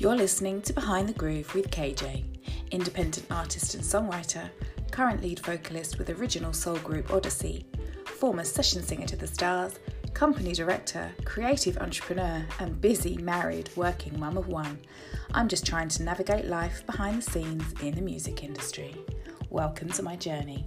You're listening to Behind the Groove with KayJay, independent artist and songwriter, current lead vocalist with original soul group Odyssey, former session singer to the stars, company director, creative entrepreneur, and busy, married, working mum of one. I'm just trying to navigate life behind the scenes in the music industry. Welcome to my journey.